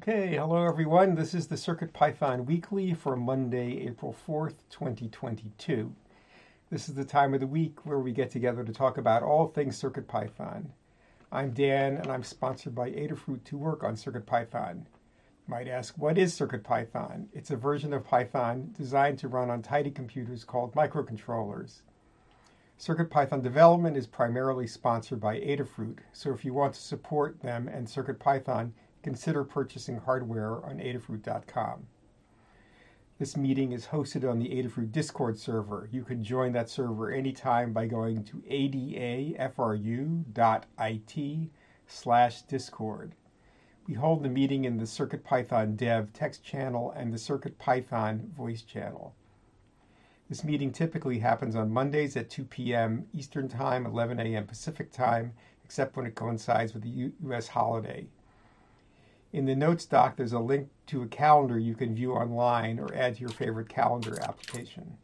Okay, hello everyone. This is the CircuitPython Weekly for Monday, April 4th, 2022. This is the time of the week where we get together to talk about all things CircuitPython. I'm Dan, and I'm sponsored by Adafruit to work on CircuitPython. You might ask, what is CircuitPython? It's a version of Python designed to run on tiny computers called microcontrollers. CircuitPython development is primarily sponsored by Adafruit, so if you want to support them and CircuitPython, consider purchasing hardware on adafruit.com. This meeting is hosted on the Adafruit Discord server. You can join that server anytime by going to adafru.it/discord. We hold the meeting in the CircuitPython dev text channel and the CircuitPython voice channel. This meeting typically happens on Mondays at 2 p.m. Eastern Time, 11 a.m. Pacific Time, except when it coincides with the U.S. holiday. In the notes doc, there's a link to a calendar you can view online or add to your favorite calendar application.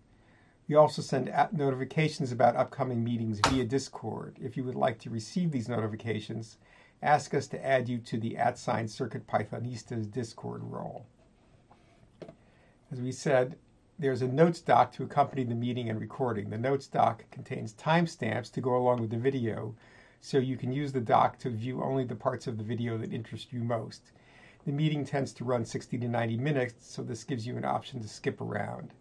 We also send notifications about upcoming meetings via Discord. If you would like to receive these notifications, ask us to add you to the @CircuitPythonista's Discord role. As we said, there's a notes doc to accompany the meeting and recording. The notes doc contains timestamps to go along with the video, so you can use the doc to view only the parts of the video that interest you most. The meeting tends to run 60 to 90 minutes, so this gives you an option to skip around.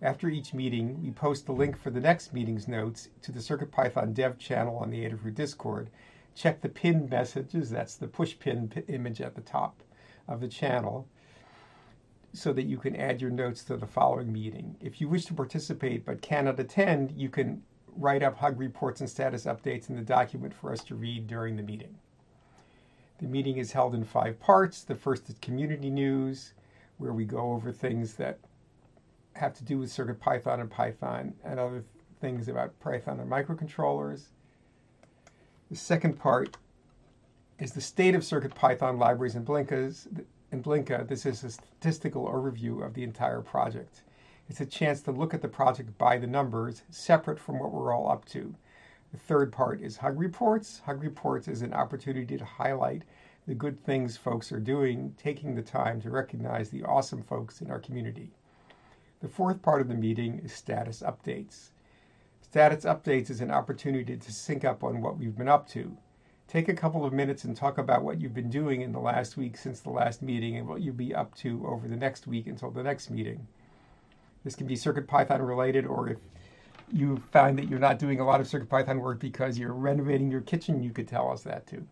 After each meeting, we post the link for the next meeting's notes to the CircuitPython dev channel on the Adafruit Discord. Check the pinned messages, that's the push pin image at the top of the channel, so that you can add your notes to the following meeting. If you wish to participate but cannot attend, you can write up HUG reports and status updates in the document for us to read during the meeting. The meeting is held in 5 parts. The first is community news, where we go over things that have to do with CircuitPython and Python and other things about Python and microcontrollers. The second part is the state of CircuitPython libraries and Blinka. This is a statistical overview of the entire project. It's a chance to look at the project by the numbers, separate from what we're all up to. The third part is HUG Reports. HUG Reports is an opportunity to highlight the good things folks are doing, taking the time to recognize the awesome folks in our community. The fourth part of the meeting is Status Updates. Status Updates is an opportunity to sync up on what we've been up to. Take a couple of minutes and talk about what you've been doing in the last week since the last meeting and what you'll be up to over the next week until the next meeting. This can be CircuitPython related, or if you find that you're not doing a lot of CircuitPython work because you're renovating your kitchen, you could tell us that too.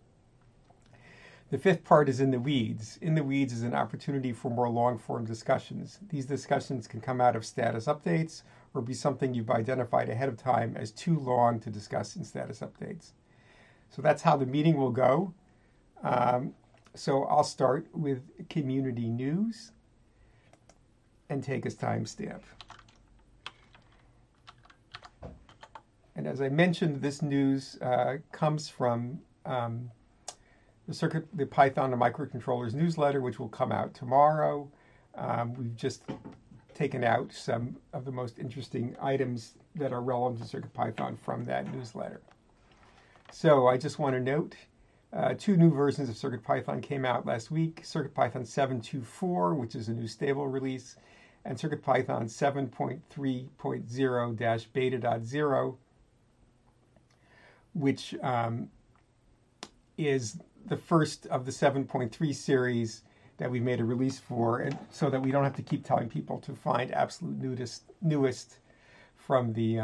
The fifth part is In the Weeds. In the Weeds is an opportunity for more long-form discussions. These discussions can come out of status updates or be something you've identified ahead of time as too long to discuss in status updates. So that's how the meeting will go. So I'll start with community news and take his timestamp. And as I mentioned, this news comes from the Python and Microcontrollers newsletter, which will come out tomorrow. We've just taken out some of the most interesting items that are relevant to CircuitPython from that newsletter. So I just want to note, 2 new versions of CircuitPython came out last week. CircuitPython 7.2.4, which is a new stable release, and CircuitPython 7.3.0-beta.0, which is the first of the 7.3 series that we've made a release for, and so that we don't have to keep telling people to find absolute newest from the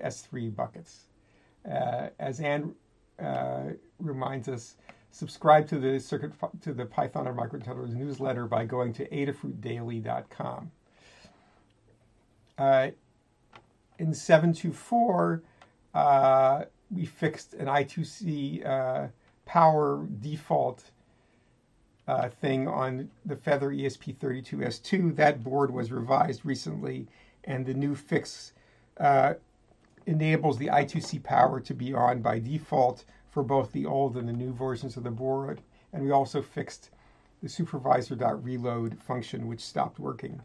S3 buckets. As Anne reminds us, subscribe to the Python and Microcontrollers newsletter by going to adafruitdaily.com. In 7.2.4, we fixed an I2C power default thing on the Feather ESP32 S2. That board was revised recently, and the new fix enables the I2C power to be on by default for both the old and the new versions of the board. And we also fixed the supervisor.reload function, which stopped working.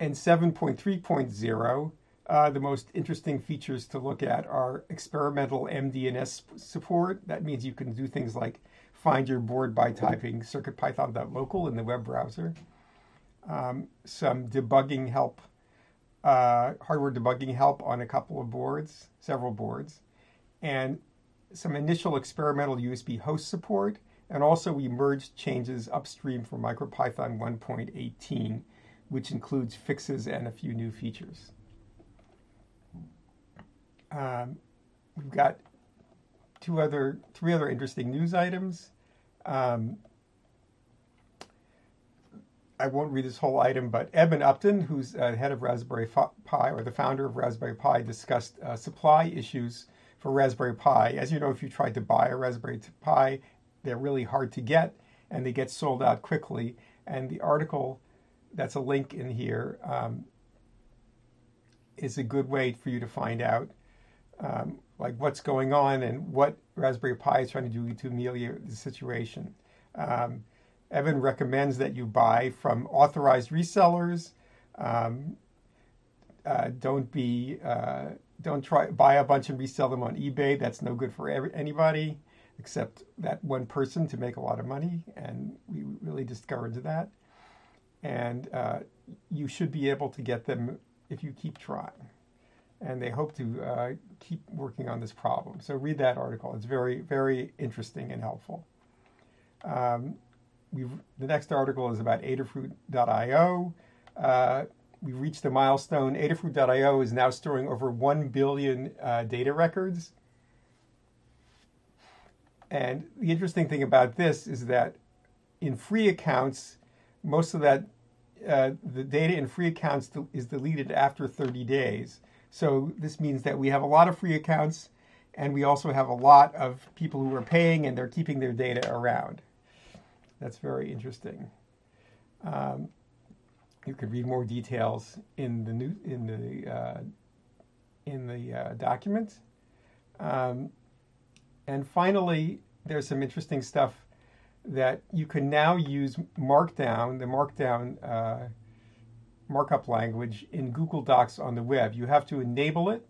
And 7.3.0 The most interesting features to look at are experimental MDNS support. That means you can do things like find your board by typing circuitpython.local in the web browser. Some debugging help, hardware debugging help on a couple of boards, several boards, and some initial experimental USB host support. And also we merged changes upstream from MicroPython 1.18, which includes fixes and a few new features. We've got three other interesting news items. I won't read this whole item, but Eben Upton, who's head of Raspberry Pi, or the founder of Raspberry Pi, discussed supply issues for Raspberry Pi. As you know, if you tried to buy a Raspberry Pi, they're really hard to get, and they get sold out quickly. And the article, that's a link in here, is a good way for you to find out like what's going on and what Raspberry Pi is trying to do to ameliorate the situation. Evan recommends that you buy from authorized resellers. Don't buy a bunch and resell them on eBay. That's no good for anybody except that one person to make a lot of money, and we really discovered that. And you should be able to get them if you keep trying. And they hope to keep working on this problem. So read that article. It's very, very interesting and helpful. The next article is about Adafruit.io. We've reached the milestone. Adafruit.io is now storing over 1 billion data records. And the interesting thing about this is that in free accounts, most of that the data in free accounts is deleted after 30 days. So this means that we have a lot of free accounts, and we also have a lot of people who are paying, and they're keeping their data around. That's very interesting. You could read more details in the document. And finally, there's some interesting stuff that you can now use Markdown, the Markdown markup language, in Google Docs on the web. You have to enable it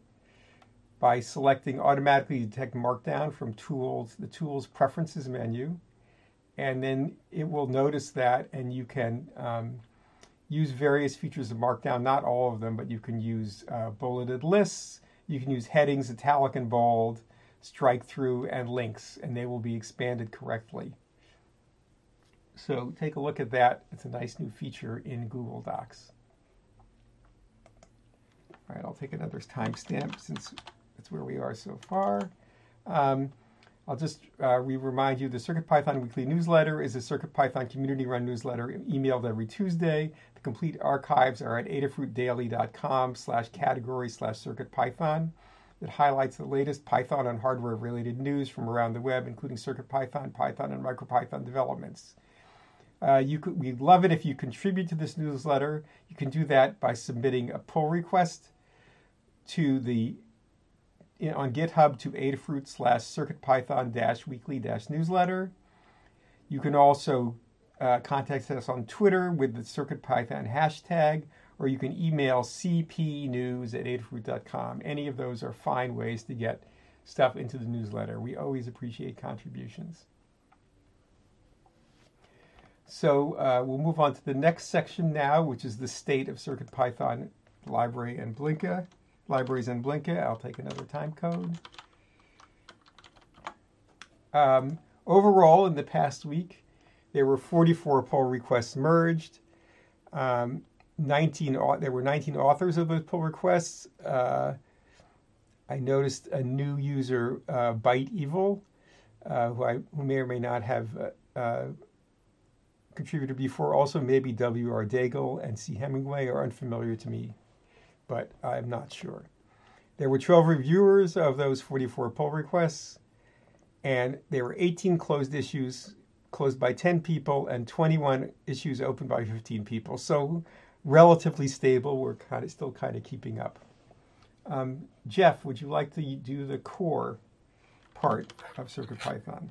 by selecting automatically detect Markdown from tools, the tools preferences menu, and then it will notice that, and you can use various features of Markdown, not all of them, but you can use bulleted lists, you can use headings, italic and bold, strike through, and links, and they will be expanded correctly. So take a look at that. It's a nice new feature in Google Docs. All right, I'll take another timestamp since that's where we are so far. I'll just remind you the CircuitPython Weekly Newsletter is a CircuitPython community-run newsletter emailed every Tuesday. The complete archives are at adafruitdaily.com/category/CircuitPython. It highlights the latest Python and hardware-related news from around the web, including CircuitPython, Python, and MicroPython developments. We'd love it if you contribute to this newsletter. You can do that by submitting a pull request to on GitHub to adafruit/circuitpython-weekly-newsletter. You can also contact us on Twitter with the CircuitPython hashtag, or you can email cpnews@adafruit.com. Any of those are fine ways to get stuff into the newsletter. We always appreciate contributions. So we'll move on to the next section now, which is the state of CircuitPython library and Blinka, libraries and Blinka. I'll take another time code. Overall, in the past week, there were 44 pull requests merged. There were 19 authors of those pull requests. I noticed a new user, Byte Evil, who may or may not have contributed before. Also, maybe W.R. Daigle and C. Hemingway are unfamiliar to me, but I'm not sure. There were 12 reviewers of those 44 pull requests, and there were 18 closed issues closed by 10 people and 21 issues opened by 15 people. So relatively stable. We're still kind of keeping up. Jeff, would you like to do the core part of CircuitPython?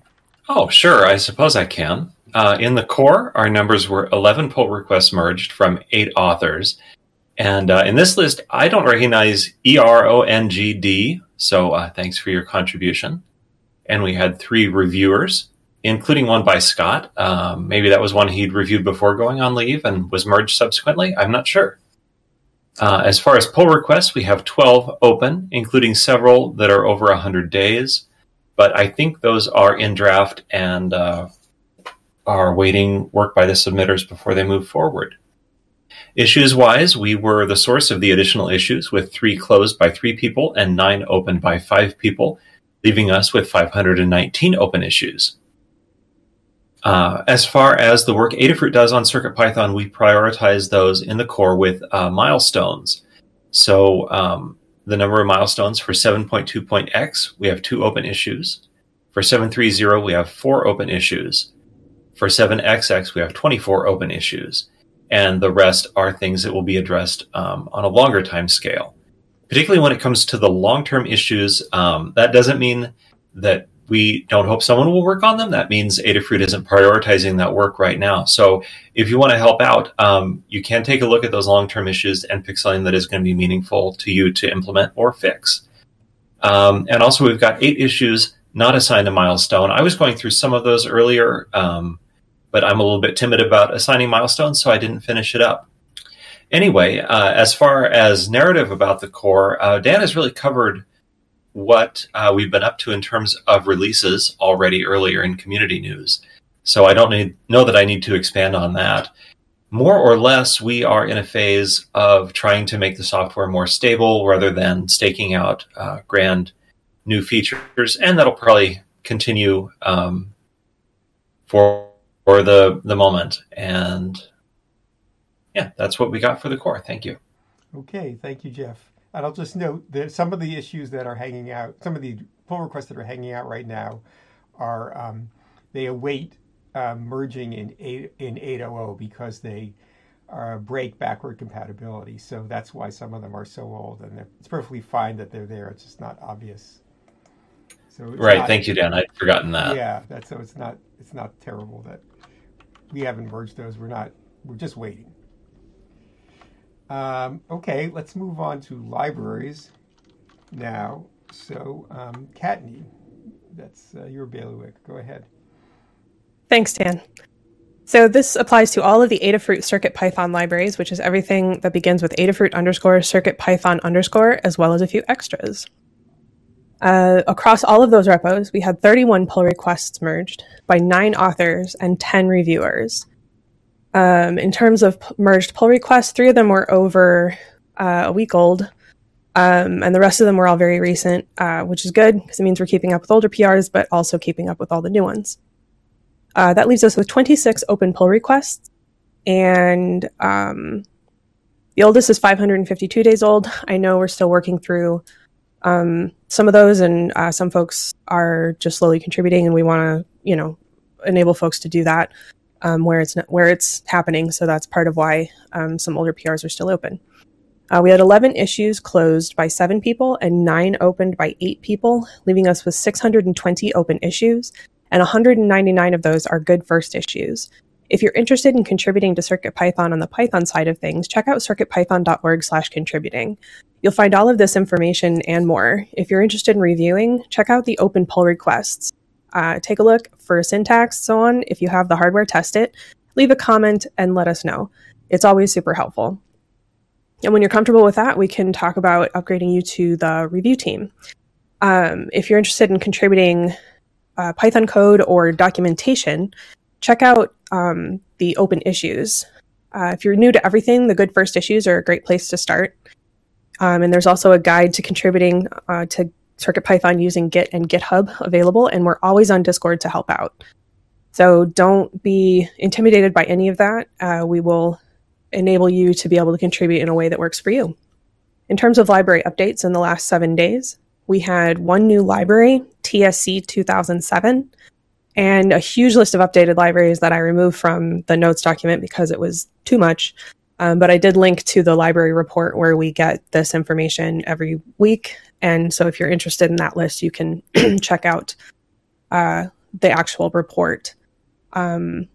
Oh, sure. I suppose I can. In the core, our numbers were 11 pull requests merged from 8 authors. And in this list, I don't recognize ERONGD, so thanks for your contribution. And we had 3 reviewers, including one by Scott. Maybe that was one he'd reviewed before going on leave and was merged subsequently. I'm not sure. As far as pull requests, we have 12 open, including several that are over 100 days. But I think those are in draft and are waiting work by the submitters before they move forward. Issues-wise, we were the source of the additional issues, with 3 closed by 3 people and 9 opened by 5 people, leaving us with 519 open issues. As far as the work Adafruit does on CircuitPython, we prioritize those in the core with milestones. So the number of milestones for 7.2.x, we have 2 open issues. For 7.3.0, we have 4 open issues. For 7xx, we have 24 open issues. And the rest are things that will be addressed on a longer time scale. Particularly when it comes to the long-term issues, that doesn't mean that we don't hope someone will work on them. That means Adafruit isn't prioritizing that work right now. So if you want to help out, you can take a look at those long-term issues and pick something that is going to be meaningful to you to implement or fix. And also we've got 8 issues not assigned a milestone. I was going through some of those earlier, but I'm a little bit timid about assigning milestones, so I didn't finish it up. Anyway, as far as narrative about the core, Dan has really covered what we've been up to in terms of releases already earlier in community news. So I don't know that I need to expand on that. More or less, we are in a phase of trying to make the software more stable rather than staking out grand new features, and that'll probably continue for the moment. And yeah, that's what we got for the core. Thank you. Okay, thank you, Jeff. And I'll just note that some of the issues that are hanging out, some of the pull requests that are hanging out right now are, they await merging in 8.0 because they break backward compatibility. So that's why some of them are so old, and it's perfectly fine that they're there. It's just not obvious. So right. Thank you, Dan. I'd forgotten that. Yeah. So it's not terrible that we haven't merged those. We're just waiting. Okay, let's move on to libraries now. So Katni, that's your bailiwick. Go ahead. Thanks, Dan. So this applies to all of the Adafruit CircuitPython libraries, which is everything that begins with Adafruit_, CircuitPython_, as well as a few extras. Across all of those repos, we had 31 pull requests merged by 9 authors and 10 reviewers. In terms of merged pull requests, 3 of them were over a week old, and the rest of them were all very recent, which is good because it means we're keeping up with older PRs, but also keeping up with all the new ones. That leaves us with 26 open pull requests, and the oldest is 552 days old. I know we're still working through some of those, and some folks are just slowly contributing, and we want to, enable folks to do that where it's happening. So that's part of why some older PRs are still open. We had 11 issues closed by 7 people and 9 opened by 8 people, leaving us with 620 open issues, and 199 of those are good first issues. If you're interested in contributing to CircuitPython on the Python side of things, check out circuitpython.org/contributing. You'll find all of this information and more. If you're interested in reviewing, check out the open pull requests. Take a look for syntax, so on. If you have the hardware, test it. Leave a comment and let us know. It's always super helpful. And when you're comfortable with that, we can talk about upgrading you to the review team. If you're interested in contributing Python code or documentation, check out the open issues. If you're new to everything, the good first issues are a great place to start. And there's also a guide to contributing to CircuitPython using Git and GitHub available, and we're always on Discord to help out. So don't be intimidated by any of that. We will enable you to be able to contribute in a way that works for you. In terms of library updates in the last 7 days, we had 1 new library, TSC 2007, and a huge list of updated libraries that I removed from the notes document because it was too much. But I did link to the library report where we get this information every week. And so if you're interested in that list, you can check out the actual report. In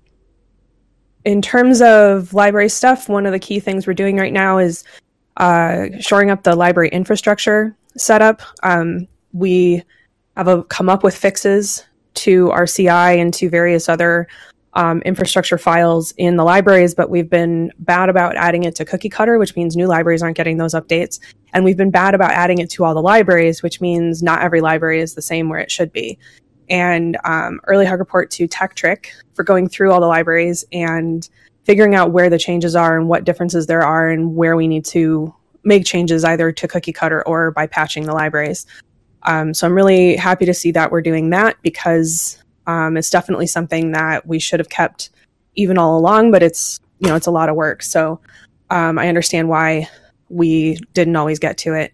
terms of library stuff, one of the key things we're doing right now is shoring up the library infrastructure setup. We have come up with fixes to our CI and to various other infrastructure files in the libraries, but we've been bad about adding it to Cookie Cutter, which means new libraries aren't getting those updates. And we've been bad about adding it to all the libraries, which means not every library is the same where it should be. And early hug report to Tekktrik for going through all the libraries and figuring out where the changes are and what differences there are and where we need to make changes either to Cookie Cutter or by patching the libraries. So I'm really happy to see that we're doing that, because it's definitely something that we should have kept even all along, but it's a lot of work. So I understand why we didn't always get to it.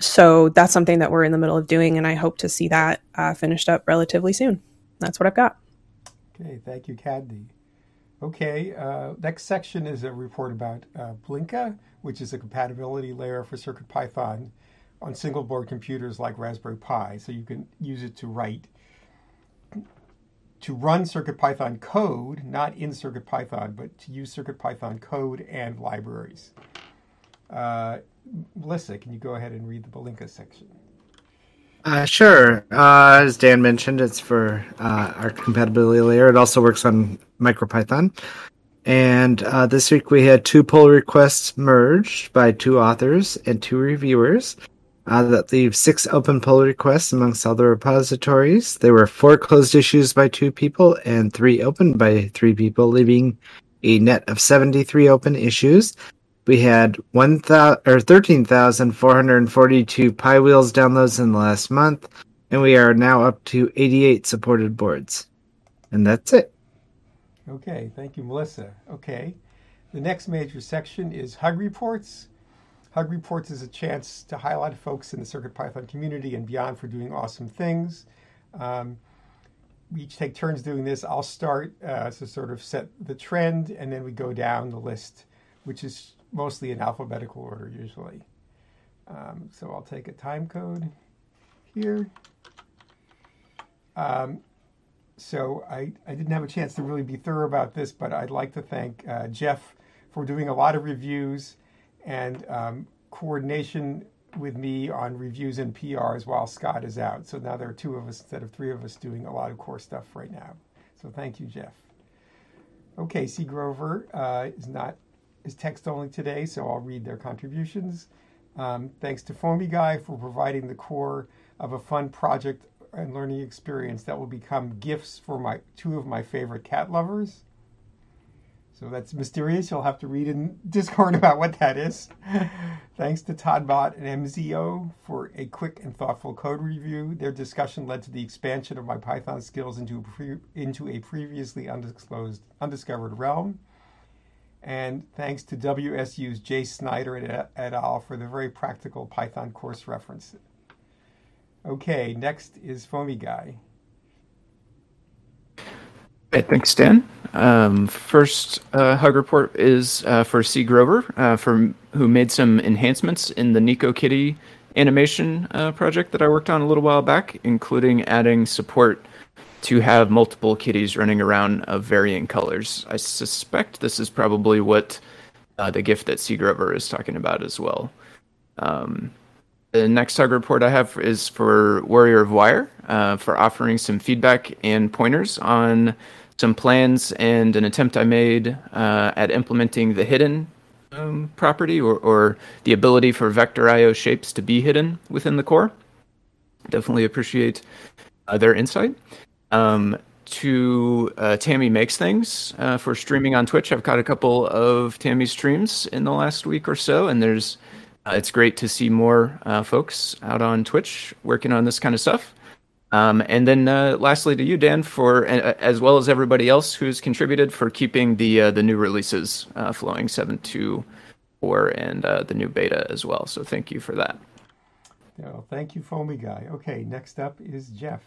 So that's something that we're in the middle of doing, and I hope to see that finished up relatively soon. That's what I've got. Okay, thank you, Cadney. Okay, next section is a report about Blinka, which is a compatibility layer for CircuitPython on single board computers like Raspberry Pi, so you can use it to run CircuitPython code, not in CircuitPython, but to use CircuitPython code and libraries. Melissa, can you go ahead and read the Blinka section? Sure. As Dan mentioned, it's for our compatibility layer. It also works on MicroPython. And this week we had two pull requests merged by two authors and two reviewers. That leaves 6 open pull requests amongst all the repositories. There were 4 closed issues by 2 people and 3 open by 3 people, leaving a net of 73 open issues. We had 13,442 PyWheels downloads in the last month, and we are now up to 88 supported boards. And that's it. Okay, thank you, Melissa. Okay, the next major section is Hug Reports. Hug Reports is a chance to highlight folks in the CircuitPython community and beyond for doing awesome things. We each take turns doing this. I'll start to sort of set the trend, and then we go down the list, which is mostly in alphabetical order usually. So I'll take a time code here. So I didn't have a chance to really be thorough about this, but I'd like to thank Jeff for doing a lot of reviews and coordination with me on reviews and PRs while Scott is out. So now there are 2 of us instead of 3 of us doing a lot of core stuff right now. So thank you, Jeff. Okay, C. Grover is text only today, so I'll read their contributions. Thanks to Foamy Guy for providing the core of a fun project and learning experience that will become gifts for my 2 of my favorite cat lovers. So that's mysterious. You'll have to read in Discord about what that is. Thanks to ToddBot and MZO for a quick and thoughtful code review. Their discussion led to the expansion of my Python skills into a previously undiscovered realm. And thanks to WSU's Jay Snyder et al. For the very practical Python course reference. Okay, next is Foamy Guy. Hey, thanks, Dan. First hug report is for C. Grover, who made some enhancements in the NecoCat animation project that I worked on a little while back, including adding support to have multiple kitties running around of varying colors. I suspect this is probably what the GIF that C. Grover is talking about as well. The next hug report I have is for Warrior of Wire for offering some feedback and pointers on some plans and an attempt I made at implementing the hidden property or the ability for vector IO shapes to be hidden within the core. Definitely appreciate their insight. To Tammy Makes Things for streaming on Twitch. I've caught a couple of Tammy's streams in the last week or so, and there's it's great to see more folks out on Twitch working on this kind of stuff. And then lastly to you, Dan, for as well as everybody else who's contributed for keeping the new releases flowing, 7.2.4 and the new beta as well. So thank you for that. Oh, thank you, Foamy Guy. Okay, next up is Jeff.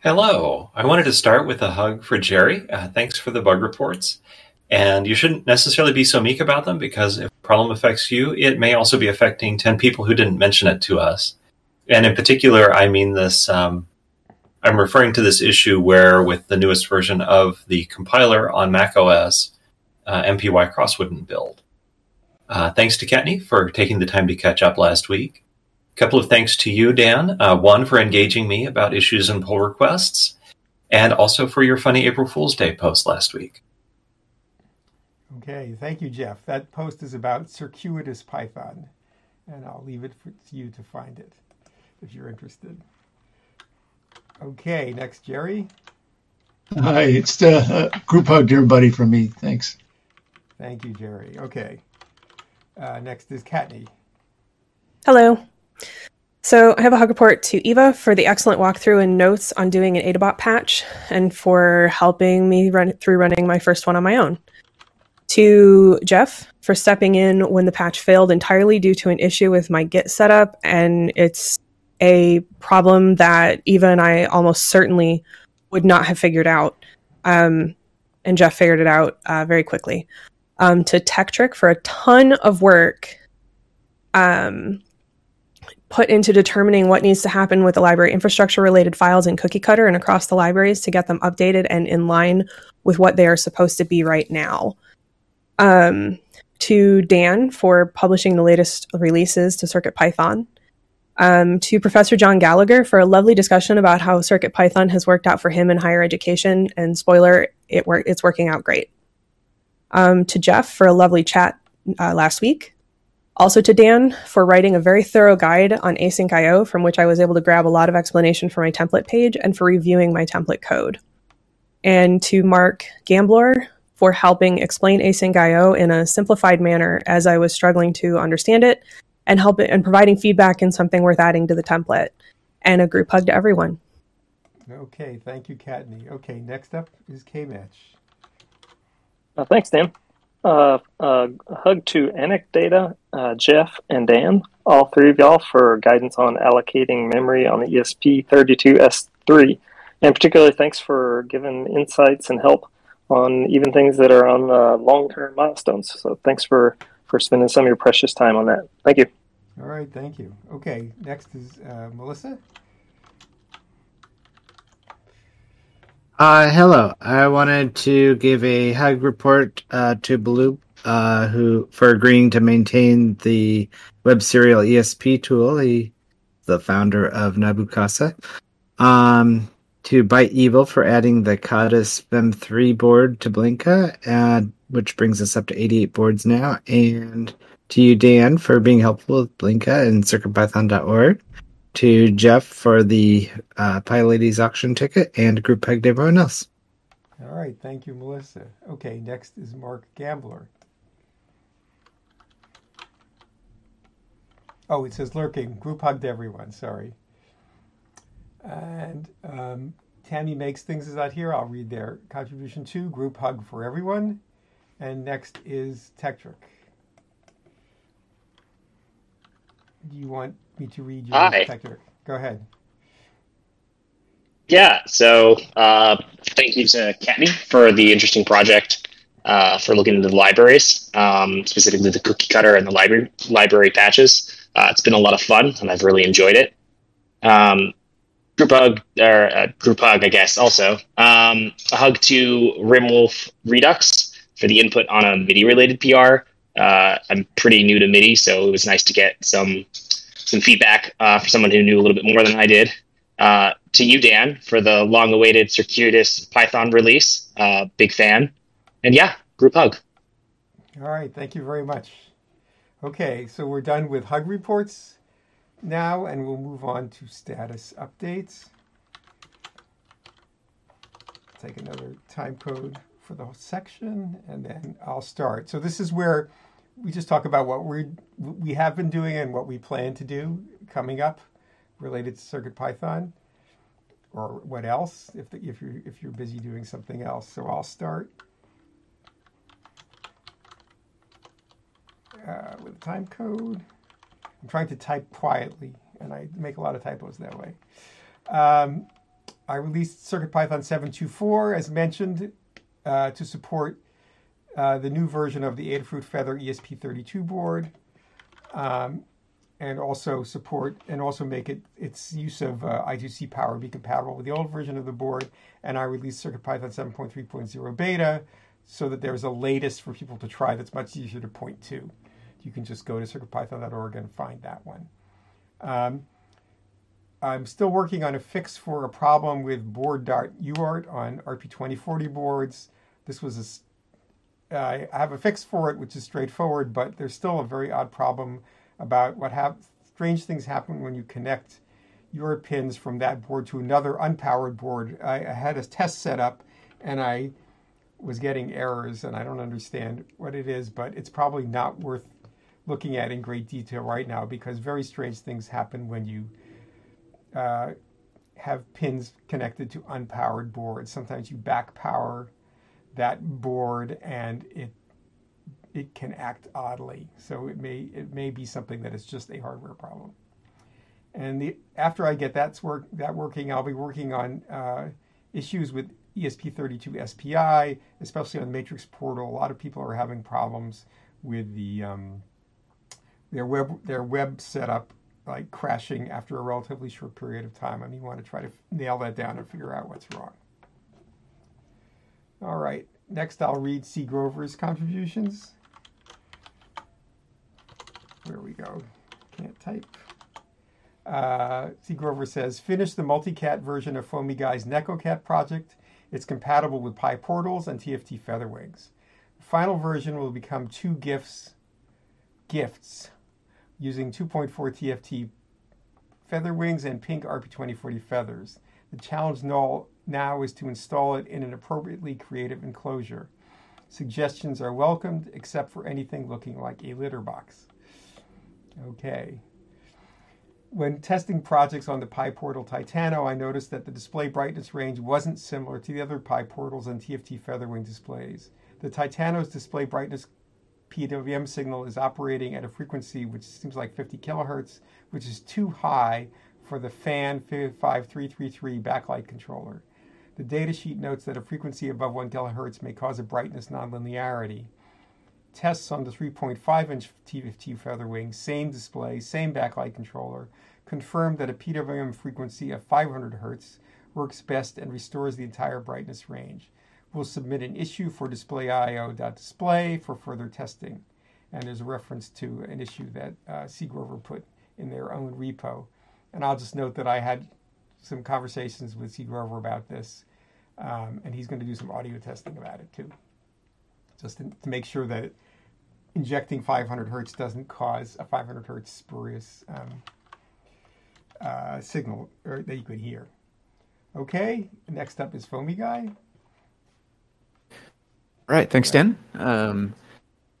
Hello. I wanted to start with a hug for Jerry. Thanks for the bug reports. And you shouldn't necessarily be so meek about them, because if a problem affects you, it may also be affecting 10 people who didn't mention it to us. And in particular, I mean this, I'm referring to this issue where with the newest version of the compiler on macOS, MPY Cross wouldn't build. Thanks to Katni for taking the time to catch up last week. A couple of thanks to you, Dan. One, for engaging me about issues and pull requests, and also for your funny April Fool's Day post last week. Okay, thank you, Jeff. That post is about circuitous Python, and I'll leave it for you to find it if you're interested. Okay, next, Jerry. Hi, it's a group hug to everybody from me. Thanks. Thank you, Jerry. Okay. Next is Katni. Hello. So I have a hug report to Eva for the excellent walkthrough and notes on doing an AdaBot patch and for helping me running my first one on my own. To Jeff for stepping in when the patch failed entirely due to an issue with my Git setup, and it's a problem that Eva and I almost certainly would not have figured out, and Jeff figured it out very quickly. To Tekktrik for a ton of work put into determining what needs to happen with the library infrastructure-related files in Cookie Cutter and across the libraries to get them updated and in line with what they are supposed to be right now. To Dan for publishing the latest releases to CircuitPython. To Professor John Gallagher for a lovely discussion about how CircuitPython has worked out for him in higher education, and spoiler, it's working out great. To Jeff for a lovely chat last week. Also to Dan for writing a very thorough guide on async IO, from which I was able to grab a lot of explanation for my template page and for reviewing my template code. And to Mark Gambler for helping explain async IO in a simplified manner as I was struggling to understand it, and providing feedback in something worth adding to the template. And a group hug to everyone. Okay, thank you, Katni. Okay, next up is K-Match. Thanks, Dan. A hug to Anecdata, Jeff, and Dan, all three of y'all, for guidance on allocating memory on the ESP32S3. And particularly thanks for giving insights and help on even things that are on long-term milestones. So thanks for spending some of your precious time on that. Thank you. All right, thank you. Okay, next is Melissa. Hello. I wanted to give a hug report to Bloop, who for agreeing to maintain the Web Serial ESP tool. He's the founder of Nabu Casa. To Byte Evil for adding the Cadis VEM3 board to Blinka, which brings us up to 88 boards now. And to you, Dan, for being helpful with Blinka and CircuitPython.org. To Jeff for the Pi Ladies auction ticket, and a group hug to everyone else. All right. Thank you, Melissa. Okay. Next is Mark Gambler. Oh, it says lurking. Group hug to everyone. Sorry. And Tammy Makes Things is not here. I'll read their contribution to group hug for everyone. And next is Tekktrik. Do you want me to read your Tekktrik? Go ahead. Yeah, so thank you to Katni for the interesting project for looking into the libraries, specifically the Cookie Cutter and the library patches. It's been a lot of fun, and I've really enjoyed it. Group hug, I guess, also. A hug to Rimwolf Redux for the input on a MIDI-related PR. I'm pretty new to MIDI, so it was nice to get some feedback for someone who knew a little bit more than I did. To you, Dan, for the long-awaited circuitous Python release. Big fan. And yeah, group hug. All right, thank you very much. Okay, so we're done with hug reports now, and we'll move on to status updates. Take another time code for the whole section, and then I'll start. So this is where we just talk about what we have been doing and what we plan to do coming up related to CircuitPython, or what else if you're busy doing something else. So I'll start with time code. I'm trying to type quietly, and I make a lot of typos that way. I released CircuitPython 7.2.4, as mentioned, to support the new version of the Adafruit Feather ESP32 board, and also support and also make its use of I2C power be compatible with the old version of the board. And I released CircuitPython 7.3.0 beta so that there's a latest for people to try that's much easier to point to. you can just go to circuitpython.org and find that one. I'm still working on a fix for a problem with board.uart on RP2040 boards. This was a, I have a fix for it, which is straightforward, but there's still a very odd problem about what strange things happen when you connect your pins from that board to another unpowered board. I had a test set up, and I was getting errors, and I don't understand what it is, but it's probably not worth looking at in great detail right now, because very strange things happen when you have pins connected to unpowered boards. Sometimes you back power that board, and it can act oddly. So it may be something that is just a hardware problem. And after I get that working, I'll be working on issues with ESP32 SPI, especially on Matrix Portal. A lot of people are having problems with the their web setup, like crashing after a relatively short period of time, and you want to try to nail that down and figure out what's wrong. All right, next I'll read C. Grover's contributions. There we go. Can't type. C. Grover says, finish the multicat version of Foamy Guy's NecoCat project. It's compatible with Pi Portals and TFT Featherwings. The final version will become two gifts using 2.4 TFT Featherwings and pink RP2040 feathers. The challenge now is to install it in an appropriately creative enclosure. Suggestions are welcomed, except for anything looking like a litter box. Okay. When testing projects on the Pi Portal Titano, I noticed that the display brightness range wasn't similar to the other Pi Portals and TFT Featherwing displays. The Titano's display brightness PWM signal is operating at a frequency which seems like 50 kilohertz, which is too high for the fan 5333 backlight controller. The datasheet notes that a frequency above 1 kilohertz may cause a brightness nonlinearity. Tests on the 3.5-inch TFT Featherwing, same display, same backlight controller, confirmed that a PWM frequency of 500 Hz works best and restores the entire brightness range. We'll submit an issue for displayo.display for further testing. And there's a reference to an issue that C. Grover put in their own repo. And I'll just note that I had some conversations with C. Grover about this, and he's going to do some audio testing about it too, just to make sure that injecting 500 hertz doesn't cause a 500 hertz spurious signal or that you could hear. Okay, next up is Foamy Guy. All right, thanks, Dan.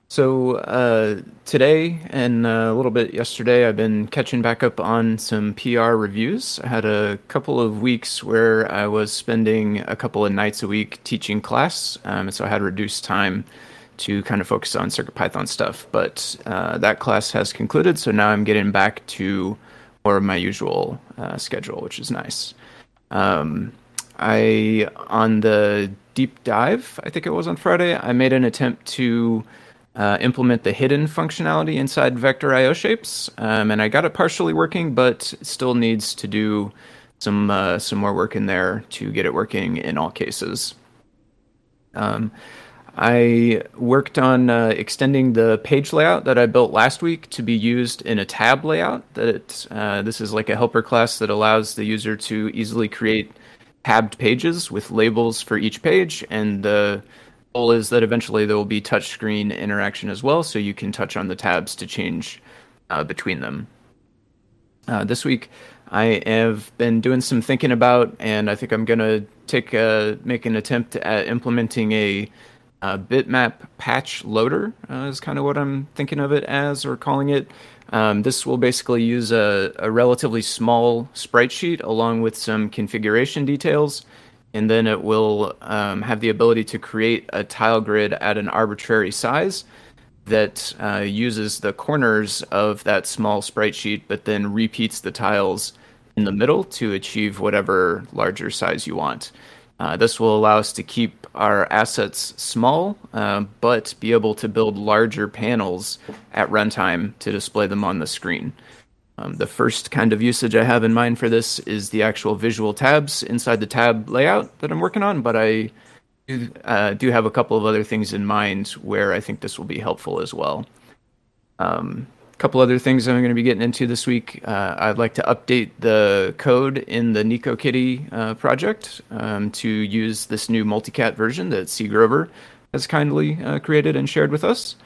So today and a little bit yesterday, I've been catching back up on some PR reviews. I had a couple of weeks where I was spending a couple of nights a week teaching class, and so I had reduced time to kind of focus on CircuitPython stuff. But that class has concluded, so now I'm getting back to more of my usual schedule, which is nice. On the deep dive, I think it was on Friday, I made an attempt to implement the hidden functionality inside vector IO shapes, and I got it partially working, but still needs to do some more work in there to get it working in all cases. I worked on extending the page layout that I built last week to be used in a tab layout. This is like a helper class that allows the user to easily create tabbed pages with labels for each page, and the goal is that eventually there will be touchscreen interaction as well, so you can touch on the tabs to change between them. This week, I have been doing some thinking about, and I think I'm going to make an attempt at implementing a bitmap patch loader, is kind of what I'm thinking of it as, or calling it. This will basically use a relatively small sprite sheet along with some configuration details, and then it will have the ability to create a tile grid at an arbitrary size that uses the corners of that small sprite sheet, but then repeats the tiles in the middle to achieve whatever larger size you want. This will allow us to keep our assets small, but be able to build larger panels at runtime to display them on the screen. The first kind of usage I have in mind for this is the actual visual tabs inside the tab layout that I'm working on, but I do have a couple of other things in mind where I think this will be helpful as well. A couple other things I'm going to be getting into this week. I'd like to update the code in the NecoCat project to use this new multicat version that C. Grover has kindly created and shared with us.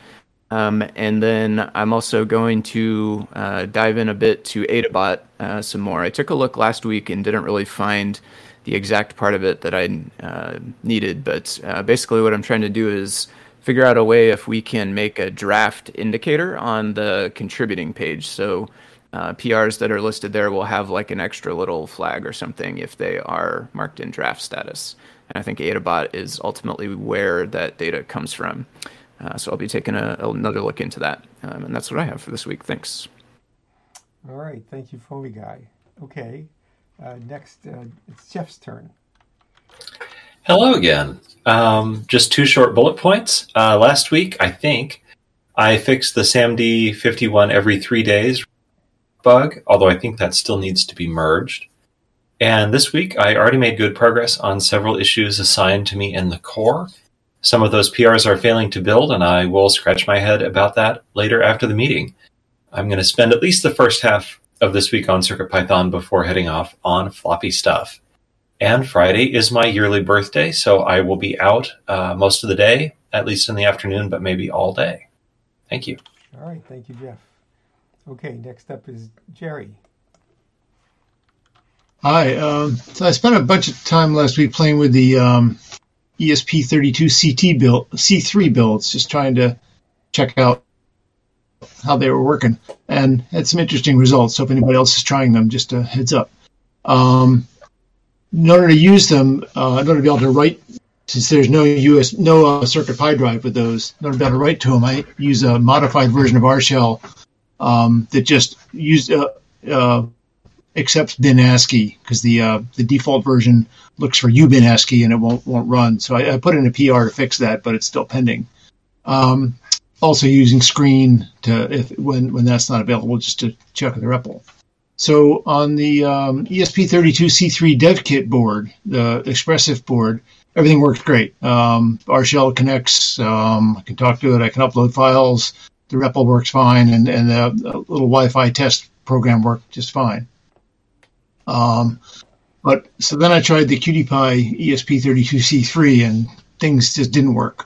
And then I'm also going to dive in a bit to AdaBot some more. I took a look last week and didn't really find the exact part of it that I needed, but basically what I'm trying to do is figure out a way if we can make a draft indicator on the contributing page. So PRs that are listed there will have like an extra little flag or something if they are marked in draft status. And I think AdaBot is ultimately where that data comes from. So I'll be taking another look into that. And that's what I have for this week. Thanks. All right. Thank you, Phony Guy. Okay. Next, it's Jeff's turn. Hello again. Just two short bullet points. Last week, I think, I fixed the SAMD 51 every 3 days bug, although I think that still needs to be merged. And this week, I already made good progress on several issues assigned to me in the core. Some of those PRs are failing to build, and I will scratch my head about that later after the meeting. I'm going to spend at least the first half of this week on CircuitPython before heading off on floppy stuff. And Friday is my yearly birthday, so I will be out most of the day, at least in the afternoon, but maybe all day. Thank you. All right. Thank you, Jeff. Okay. Next up is Jerry. Hi. So I spent a bunch of time last week playing with the ESP32 CT build, C3 builds, just trying to check out how they were working, and had some interesting results. So if anybody else is trying them, just a heads up. In order to use them, in order to be able to write, since there's no CircuitPy drive with those, in order to be able to write to them, I use a modified version of R shell that just accepts bin ASCII, because the default version looks for UBin ASCII and it won't run. So I put in a PR to fix that, but it's still pending. Also using screen to when that's not available, just to check the REPL. So on the ESP32 C3 dev kit board, the expressive board, everything works great. R shell connects. I can talk to it. I can upload files. The REPL works fine, and the little Wi-Fi test program worked just fine. But so then I tried the CircuitPy ESP32 C3, and things just didn't work.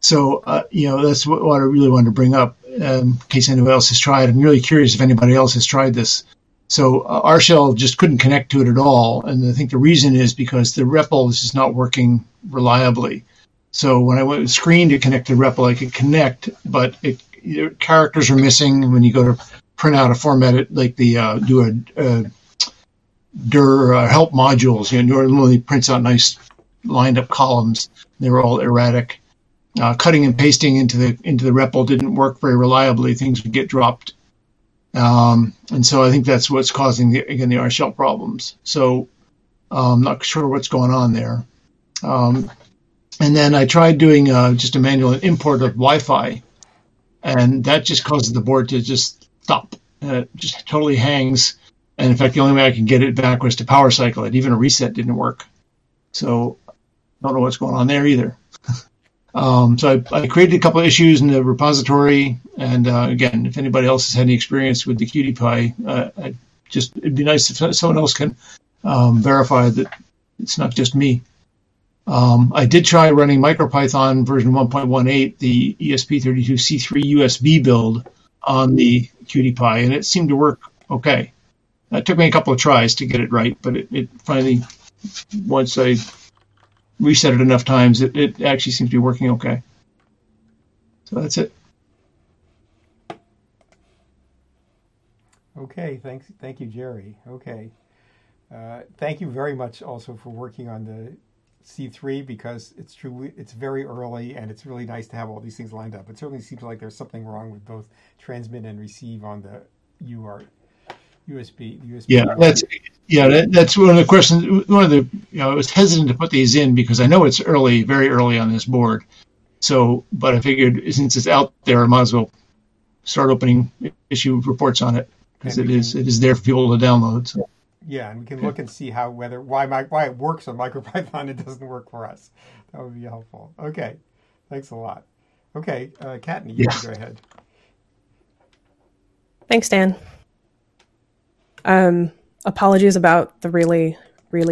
So that's what I really wanted to bring up in case anybody else has tried. I'm really curious if anybody else has tried this. So R shell just couldn't connect to it at all, and I think the reason is because the REPL is just not working reliably. So when I went with screen to connect to REPL, I could connect, but characters are missing. When you go to print out or format it, like dir help modules, it literally prints out nice lined up columns. They were all erratic. Cutting and pasting into the REPL didn't work very reliably. Things would get dropped. And so I think that's what's causing, the R shell problems. So I'm not sure what's going on there. And then I tried doing just a manual import of Wi-Fi, and that just causes the board to just stop. It just totally hangs. And in fact, the only way I could get it back was to power cycle it. Even a reset didn't work. So I don't know what's going on there either. So I created a couple of issues in the repository, and again, if anybody else has had any experience with the CircuitPy, it'd be nice if someone else can verify that it's not just me. I did try running MicroPython version 1.18, the ESP32 C3 USB build on the CircuitPy, and it seemed to work okay. It took me a couple of tries to get it right, but it finally, once I reset it enough times, it actually seems to be working okay. So that's it. Okay, thanks. Thank you, Jerry. Okay. Thank you very much also for working on the C3, because it's true, it's very early, and it's really nice to have all these things lined up. It certainly seems like there's something wrong with both transmit and receive on the USB. That's one of the questions. I was hesitant to put these in because I know it's early, very early on this board. So, but I figured since it's out there, I might as well start opening issue reports on it, because it is there for people to download. So. Yeah, and we can look and see why it works on MicroPython, it doesn't work for us. That would be helpful. Okay, thanks a lot. Okay, Katni, you can go ahead. Thanks, Dan. Apologies about the really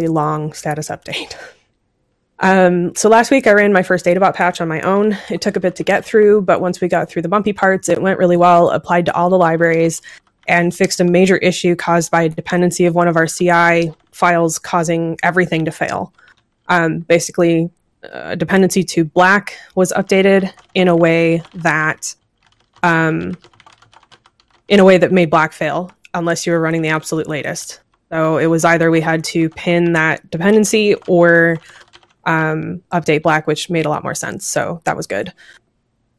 long status update. So last week I ran my first AdaBot patch on my own. It took a bit to get through, but once we got through the bumpy parts, it went really well, applied to all the libraries, and fixed a major issue caused by a dependency of one of our CI files causing everything to fail. Basically, a dependency to black was updated in a way that made black fail, unless you were running the absolute latest. So it was either we had to pin that dependency or update black, which made a lot more sense. So that was good.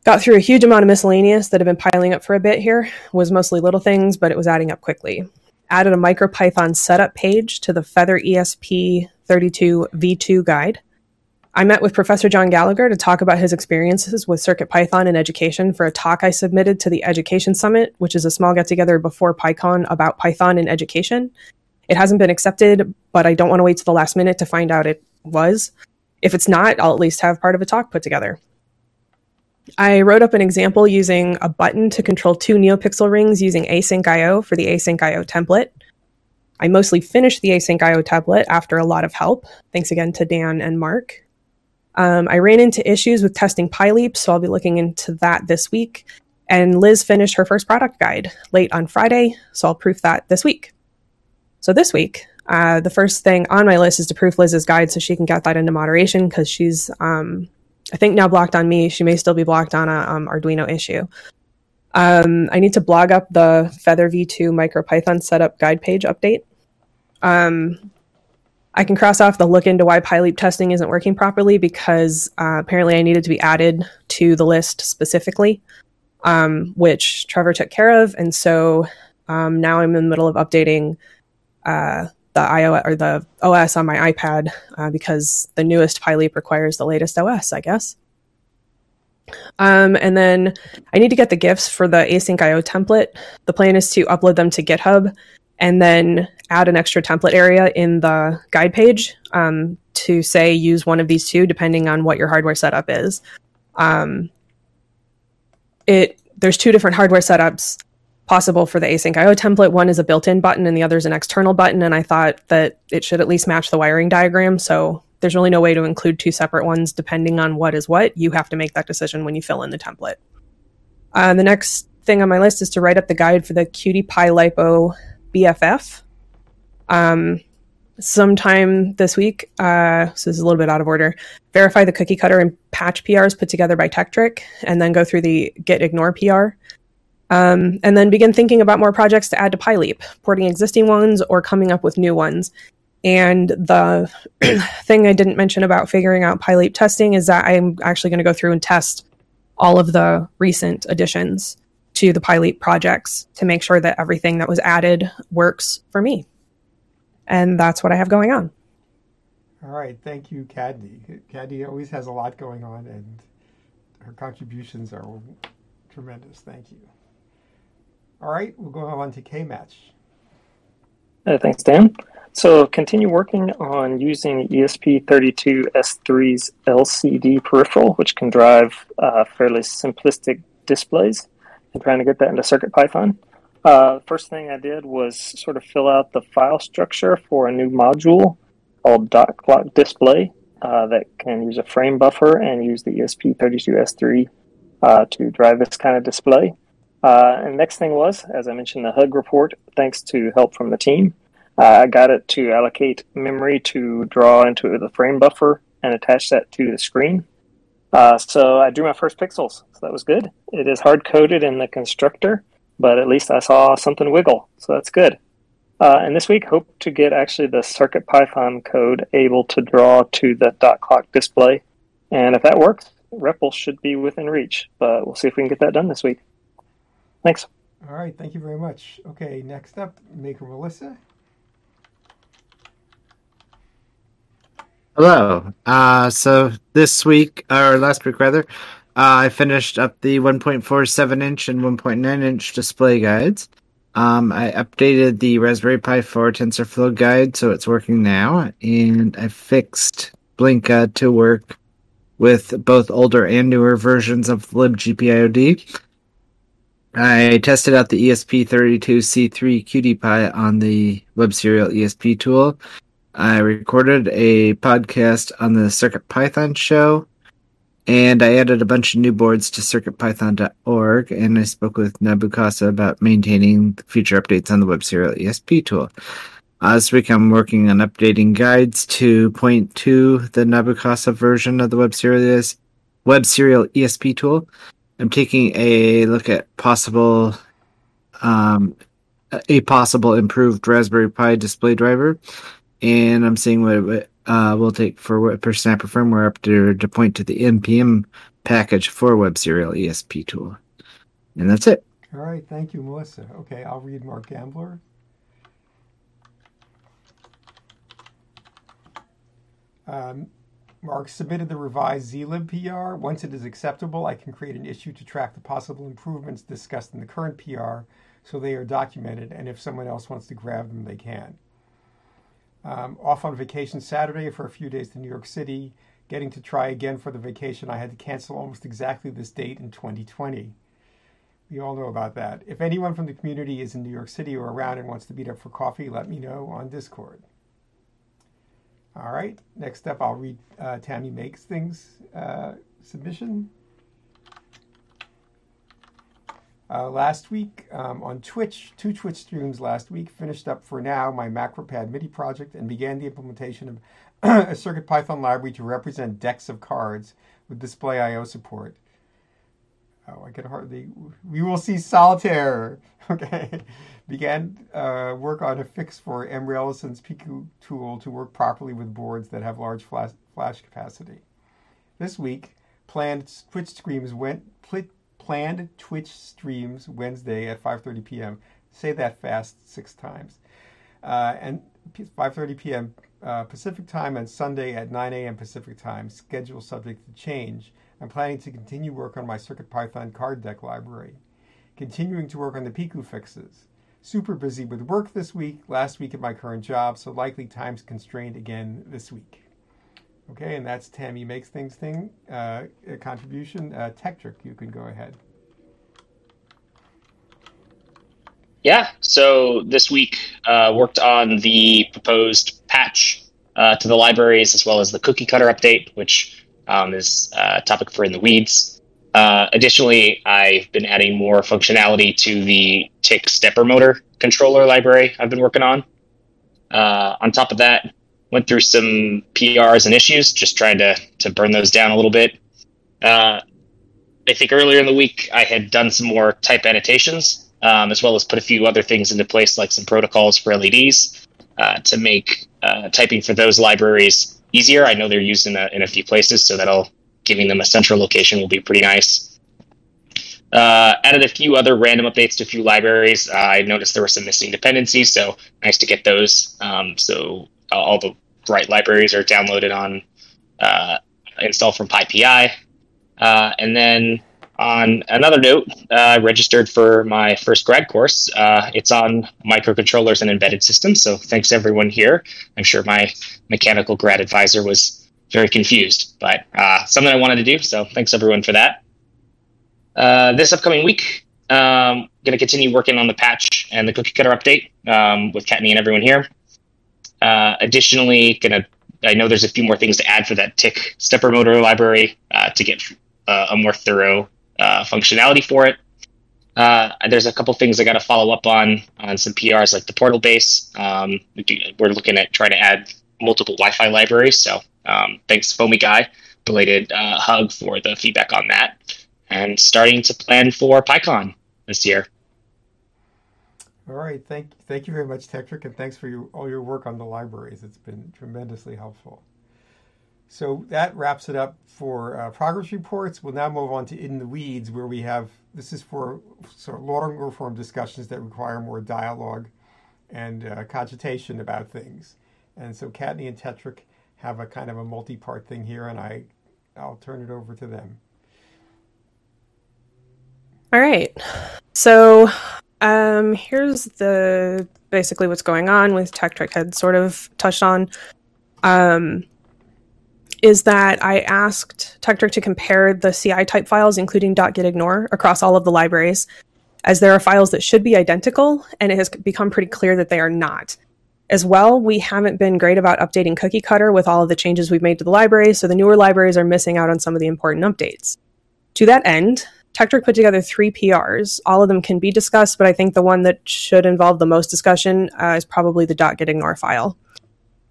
Got through a huge amount of miscellaneous that had been piling up for a bit here. Was mostly little things, but it was adding up quickly. Added a MicroPython setup page to the Feather ESP32 V2 guide. I met with Professor John Gallagher to talk about his experiences with CircuitPython in education for a talk I submitted to the Education Summit, which is a small get-together before PyCon about Python in education. It hasn't been accepted, but I don't want to wait to the last minute to find out it was. If it's not, I'll at least have part of a talk put together. I wrote up an example using a button to control 2 NeoPixel rings using async IO for the async IO template. I mostly finished the async IO template after a lot of help. Thanks again to Dan and Mark. I ran into issues with testing PyLeap, so I'll be looking into that this week. And Liz finished her first product guide late on Friday, so I'll proof that this week. So this week, the first thing on my list is to proof Liz's guide so she can get that into moderation, because she's, I think, now blocked on me. She may still be blocked on a Arduino issue. I need to blog up the Feather V2 MicroPython setup guide page update. I can cross off the look into why PyLeap testing isn't working properly, because apparently I needed to be added to the list specifically, which Trevor took care of. And so now I'm in the middle of updating the OS on my iPad because the newest PyLeap requires the latest OS, I guess. And then I need to get the GIFs for the async IO template. The plan is to upload them to GitHub and then add an extra template area in the guide page to say use one of these two depending on what your hardware setup is. There's 2 different hardware setups possible for the async IO template. One is a built-in button and the other is an external button, and I thought that it should at least match the wiring diagram, so there's really no way to include 2 separate ones depending on what is what. You have to make that decision when you fill in the template. The next thing on my list is to write up the guide for the CircuitPy LiPo BFF. Sometime this week, so this is a little bit out of order, verify the cookie cutter and patch PRs put together by Tekktrik, and then go through the git ignore PR. And then begin thinking about more projects to add to PyLeap, porting existing ones or coming up with new ones. And the thing I didn't mention about figuring out PyLeap testing is that I'm actually going to go through and test all of the recent additions to the PyLeap projects to make sure that everything that was added works for me. And that's what I have going on. All right. Thank you, Caddy. Caddy always has a lot going on, and her contributions are tremendous. Thank you. All right, we'll go on to K-Match. Thanks, Dan. So continue working on using ESP32S3's LCD peripheral, which can drive fairly simplistic displays, and trying to get that into CircuitPython. First thing I did was sort of fill out the file structure for a new module called .clockDisplay that can use a frame buffer and use the ESP32S3 to drive this kind of display. And next thing was, as I mentioned, the HUG report, thanks to help from the team. I got it to allocate memory to draw into the frame buffer and attach that to the screen. So I drew my first pixels, so that was good. It is hard-coded in the constructor, but at least I saw something wiggle, so that's good. And this week, hope to get actually the CircuitPython code able to draw to the .clock display. And if that works, REPL should be within reach, but we'll see if we can get that done this week. Thanks. All right. Thank you very much. Okay. Next up, Maker Melissa. Hello. So this week, or last week rather, I finished up the 1.47 inch and 1.9 inch display guides. I updated the Raspberry Pi 4 TensorFlow guide, so it's working now. And I fixed Blinka to work with both older and newer versions of libgpiod. I tested out the ESP32C3 CircuitPy on the Web Serial ESP tool. I recorded a podcast on the CircuitPython show, and I added a bunch of new boards to CircuitPython.org, and I spoke with Nabu Casa about maintaining future updates on the Web Serial ESP tool. This week I'm working on updating guides to point to the Nabu Casa version of the Web Serial ESP tool. I'm taking a look at possible improved Raspberry Pi display driver, and I'm seeing what it will take for whippersnapper firmware up to point to the NPM package for Web Serial ESP tool. And that's it. All right. Thank you, Melissa. Okay, I'll read Mark Gambler. Mark submitted the revised zlib PR. Once it is acceptable, I can create an issue to track the possible improvements discussed in the current PR so they are documented, and if someone else wants to grab them, they can. Off on vacation Saturday for a few days to New York City, getting to try again for the vacation I had to cancel almost exactly this date in 2020. We all know about that. If anyone from the community is in New York City or around and wants to meet up for coffee, let me know on Discord. All right, next up, I'll read Tammy Makes Things submission. Last week on Twitch, 2 Twitch streams last week, finished up for now my MacroPad MIDI project and began the implementation of a CircuitPython library to represent decks of cards with display I.O. support. Oh, I can hardly... We will see solitaire. Okay. Began work on a fix for M. Relison's Piku tool to work properly with boards that have large flash capacity. This week, planned Twitch streams Wednesday at 5:30 p.m. Say that fast 6 times. And 5:30 p.m. Pacific time, and Sunday at 9 a.m. Pacific time. Schedule subject to change. I'm planning to continue work on my CircuitPython card deck library. Continuing to work on the Piku fixes. Super busy with work this week, last week at my current job, so likely time's constrained again this week. Okay, and that's Tammy Makes Things contribution. Tekktrik, you can go ahead. Yeah, so this week worked on the proposed patch to the libraries, as well as the Cookie Cutter update, which is a topic for In the Weeds. Additionally, I've been adding more functionality to the Tick Stepper Motor controller library I've been working on. On top of that, went through some PRs and issues, just trying to burn those down a little bit. I think earlier in the week, I had done some more type annotations, as well as put a few other things into place, like some protocols for LEDs, to make typing for those libraries easier. I know they're used in a few places, so that'll giving them a central location will be pretty nice. Added a few other random updates to a few libraries. I noticed there were some missing dependencies, so nice to get those. So all the right libraries are downloaded on install from PyPI. And then on another note, I registered for my first grad course. It's on microcontrollers and embedded systems, so thanks to everyone here. I'm sure my mechanical grad advisor was very confused, but something I wanted to do, so thanks everyone for that. This upcoming week, I'm going to continue working on the patch and the Cookie Cutter update with Katney and everyone here. Additionally, I know there's a few more things to add for that Tick Stepper Motor library to get a more thorough functionality for it. There's a couple things I got to follow up on some PRs like the portal base. We're looking at trying to add multiple Wi-Fi libraries. So thanks, Foamy Guy, belated hug for the feedback on that. And starting to plan for PyCon this year. All right, thank you very much, Tekktrik, and thanks for all your work on the libraries. It's been tremendously helpful. So that wraps it up for progress reports. We'll now move on to In the Weeds, where we have, this is for sort of longer form discussions that require more dialogue and cogitation about things. And so Katney and Tekktrik have a kind of a multi-part thing here, and I'll turn it over to them. All right. So here's basically what's going on with Tekktrik had sort of touched on. Is that I asked Tekktrik to compare the CI type files, including .gitignore, across all of the libraries. as there are files that should be identical, and it has become pretty clear that they are not. As well, we haven't been great about updating Cookie Cutter with all of the changes we've made to the library, so the newer libraries are missing out on some of the important updates. To that end, Tekktrik put together 3 PRs. All of them can be discussed, but I think the one that should involve the most discussion is probably the .gitignore file.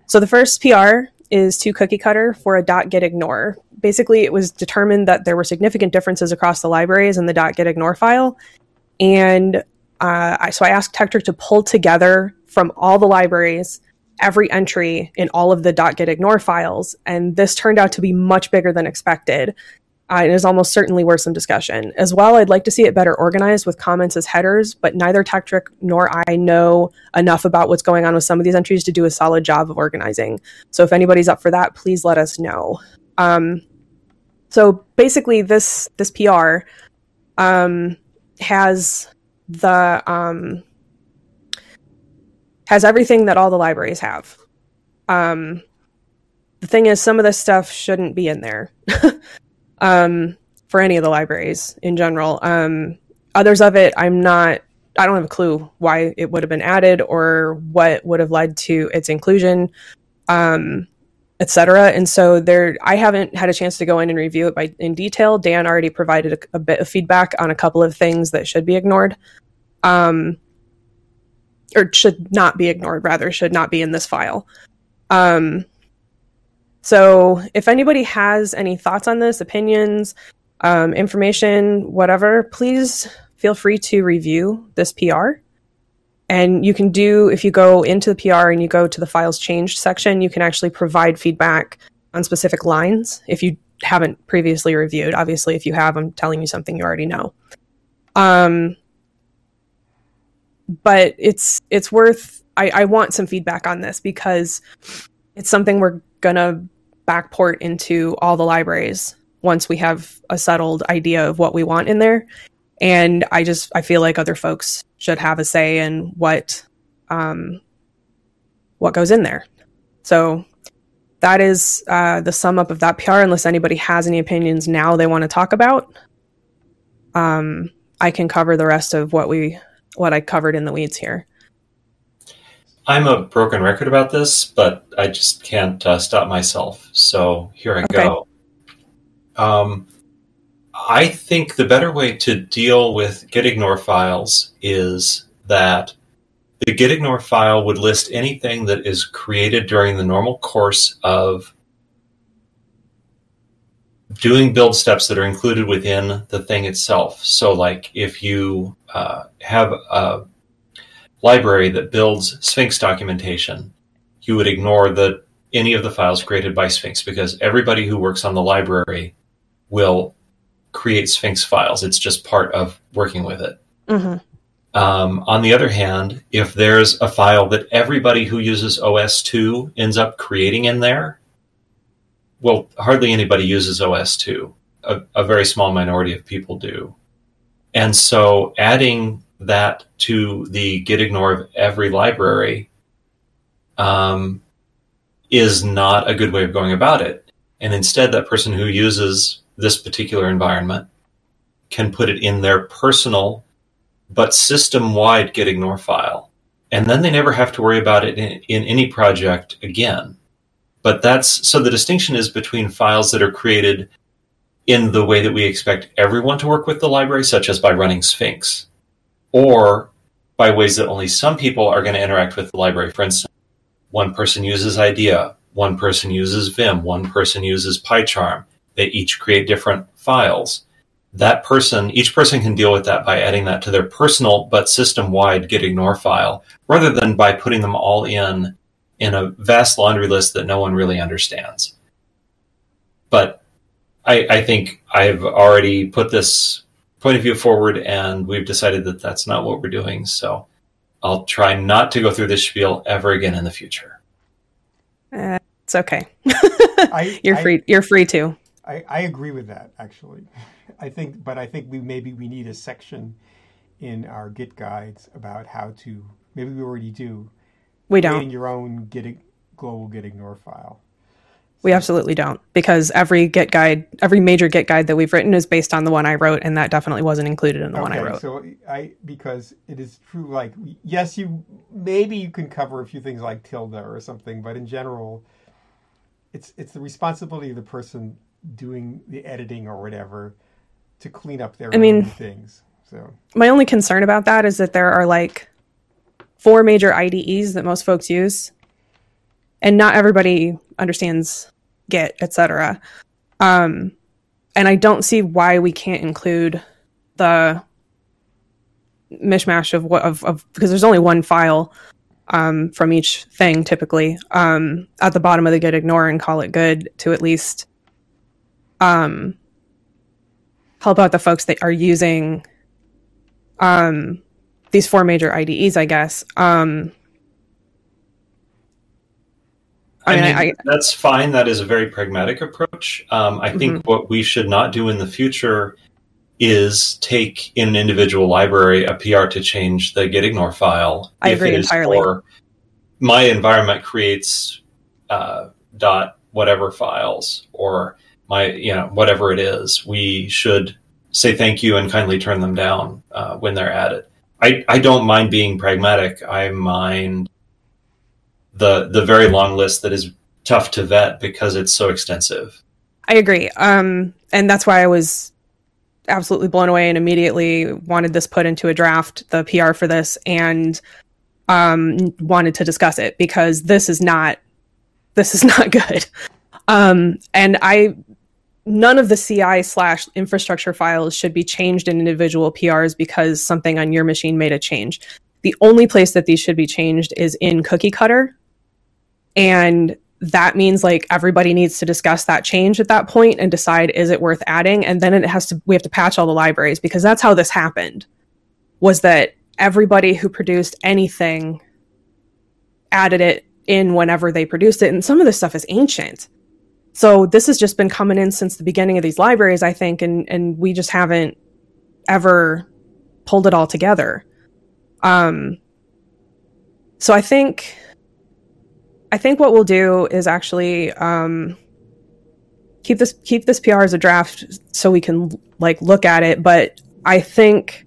So the first PR is to Cookie Cutter for a .gitignore. Basically, it was determined that there were significant differences across the libraries in the .gitignore file, and so I asked Tekktrik to pull together from all the libraries every entry in all of the .gitignore files, and this turned out to be much bigger than expected. It is almost certainly worth some discussion. As well, I'd like to see it better organized with comments as headers, but neither Tekktrik nor I know enough about what's going on with some of these entries to do a solid job of organizing. So if anybody's up for that, please let us know. So basically, this PR has everything that all the libraries have. The thing is, some of this stuff shouldn't be in there. For any of the libraries in general. Others of it, I don't have a clue why it would have been added or what would have led to its inclusion, etc. And so I haven't had a chance to go in and review it in detail. Dan already provided a bit of feedback on a couple of things that should be ignored, or should not be ignored, rather, should not be in this file. So if anybody has any thoughts on this, opinions, information, whatever, please feel free to review this PR. And you can if you go into the PR and you go to the files changed section, you can actually provide feedback on specific lines if you haven't previously reviewed. Obviously, if you have, I'm telling you something you already know. But it's worth, I want some feedback on this because it's something we're going to backport into all the libraries once we have a settled idea of what we want in there. And I feel like other folks should have a say in what goes in there. So that is the sum up of that PR, unless anybody has any opinions now they want to talk about. I can cover the rest of what I covered in the weeds here. I'm a broken record about this, but I just can't stop myself. So here I go. I think the better way to deal with gitignore files is that the gitignore file would list anything that is created during the normal course of doing build steps that are included within the thing itself. So like if you have a library that builds Sphinx documentation, you would ignore any of the files created by Sphinx because everybody who works on the library will create Sphinx files. It's just part of working with it. Mm-hmm. On the other hand, if there's a file that everybody who uses OS2 ends up creating in there, well, hardly anybody uses OS2. A very small minority of people do. And so adding that to the gitignore of every library is not a good way of going about it. And instead, that person who uses this particular environment can put it in their personal but system-wide gitignore file. And then they never have to worry about it in any project again. But so the distinction is between files that are created in the way that we expect everyone to work with the library, such as by running Sphinx, or by ways that only some people are going to interact with the library. For instance, one person uses IDEA, one person uses Vim, one person uses PyCharm. They each create different files. Each person can deal with that by adding that to their personal but system-wide gitignore file, rather than by putting them all in a vast laundry list that no one really understands. But I think I've already put this point of view forward, and we've decided that that's not what we're doing. So I'll try not to go through this spiel ever again in the future. It's okay. You're free to. I agree with that, actually. I think we need a section in our Git guides about how to. Maybe we already do. We don't. Creating your own global gitignore file. We absolutely don't, because every Git guide, every major Git guide that we've written is based on the one I wrote, and that definitely wasn't included in the one I wrote. So because it is true, like, yes, maybe you can cover a few things like tilde or something, but in general, it's the responsibility of the person doing the editing or whatever to clean up their own things. So my only concern about that is that there are like 4 major IDEs that most folks use, and not everybody understands Git, etc. And I don't see why we can't include the mishmash of because there's only one file from each thing typically at the bottom of the Git ignore and call it good to at least help out the folks that are using these 4 major IDEs, I guess. I mean, that's fine. That is a very pragmatic approach. I think what we should not do in the future is take in an individual library a PR to change the gitignore file. I agree entirely. Or my environment creates dot whatever files or my whatever it is. We should say thank you and kindly turn them down when they're added. I don't mind being pragmatic. I mind the very long list that is tough to vet because it's so extensive. I agree. And that's why I was absolutely blown away and immediately wanted this put into a draft, the PR for this, and wanted to discuss it because this is not good. And none of the CI/infrastructure files should be changed in individual PRs because something on your machine made a change. The only place that these should be changed is in Cookie Cutter. And that means like everybody needs to discuss that change at that point and decide, is it worth adding? And then we have to patch all the libraries, because that's how this happened, was that everybody who produced anything added it in whenever they produced it. And some of this stuff is ancient. So this has just been coming in since the beginning of these libraries, I think. And we just haven't ever pulled it all together. So I think what we'll do is actually keep this PR as a draft so we can like look at it. But I think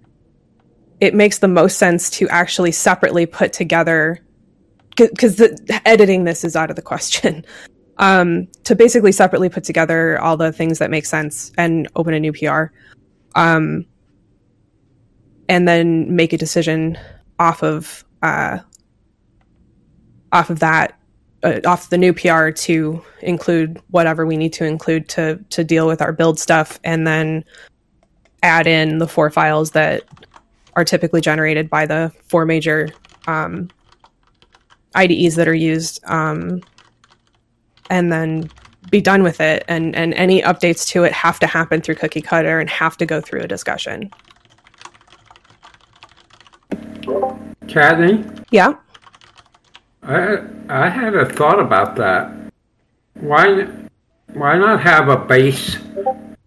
it makes the most sense to actually separately put together, because editing this is out of the question, to basically separately put together all the things that make sense and open a new PR, and then make a decision off the new PR to include whatever we need to include to deal with our build stuff, and then add in the 4 files that are typically generated by the 4 major IDEs that are used, and then be done with it. And any updates to it have to happen through Cookie Cutter and have to go through a discussion. Kathy? Yeah? I had a thought about that. Why not have a base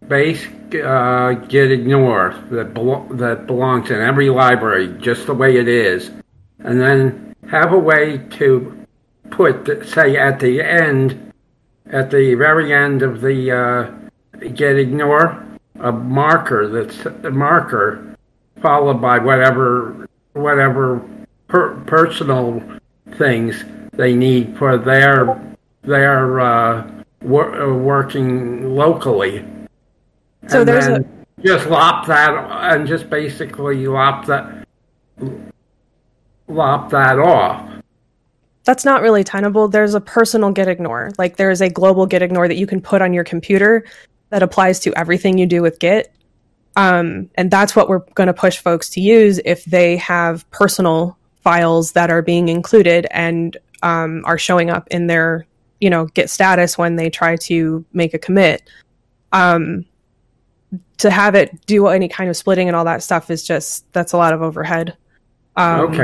Git ignore that belongs in every library just the way it is, and then have a way to put, say, at the very end of the Git ignore, a marker followed by whatever personal things they need for their working locally. So and there's just lop that and just basically lop that off. That's not really tenable. There's a personal Git ignore. Like there is a global Git ignore that you can put on your computer that applies to everything you do with Git. And that's what we're going to push folks to use if they have personal files that are being included and are showing up in their, Git status when they try to make a commit. To have it do any kind of splitting and all that stuff is that's a lot of overhead. Okay.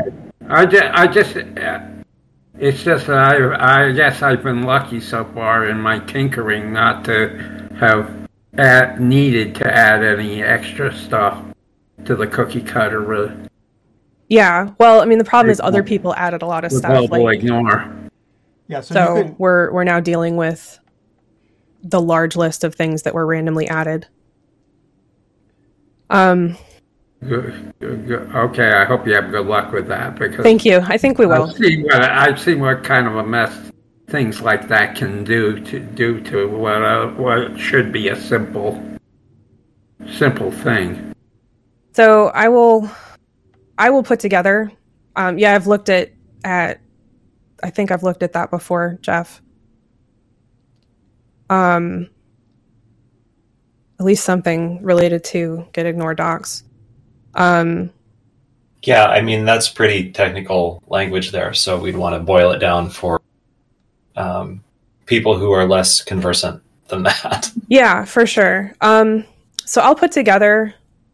It's just that I guess I've been lucky so far in my tinkering not to have needed to add any extra stuff to the Cookie Cutter, really. Yeah, well, I mean, the problem is other people added a lot of stuff. Global ignore. Yeah, so we're now dealing with the large list of things that were randomly added. Okay, I hope you have good luck with that. Because thank you. I think we will. I've seen what kind of a mess things like that can do to what should be a simple thing. So I will put together. Yeah, I've looked at. I think I've looked at that before, Jeff. At least something related to GitIgnore docs. Yeah, I mean, that's pretty technical language there, so we'd want to boil it down for people who are less conversant than that. Yeah, for sure. So I'll put together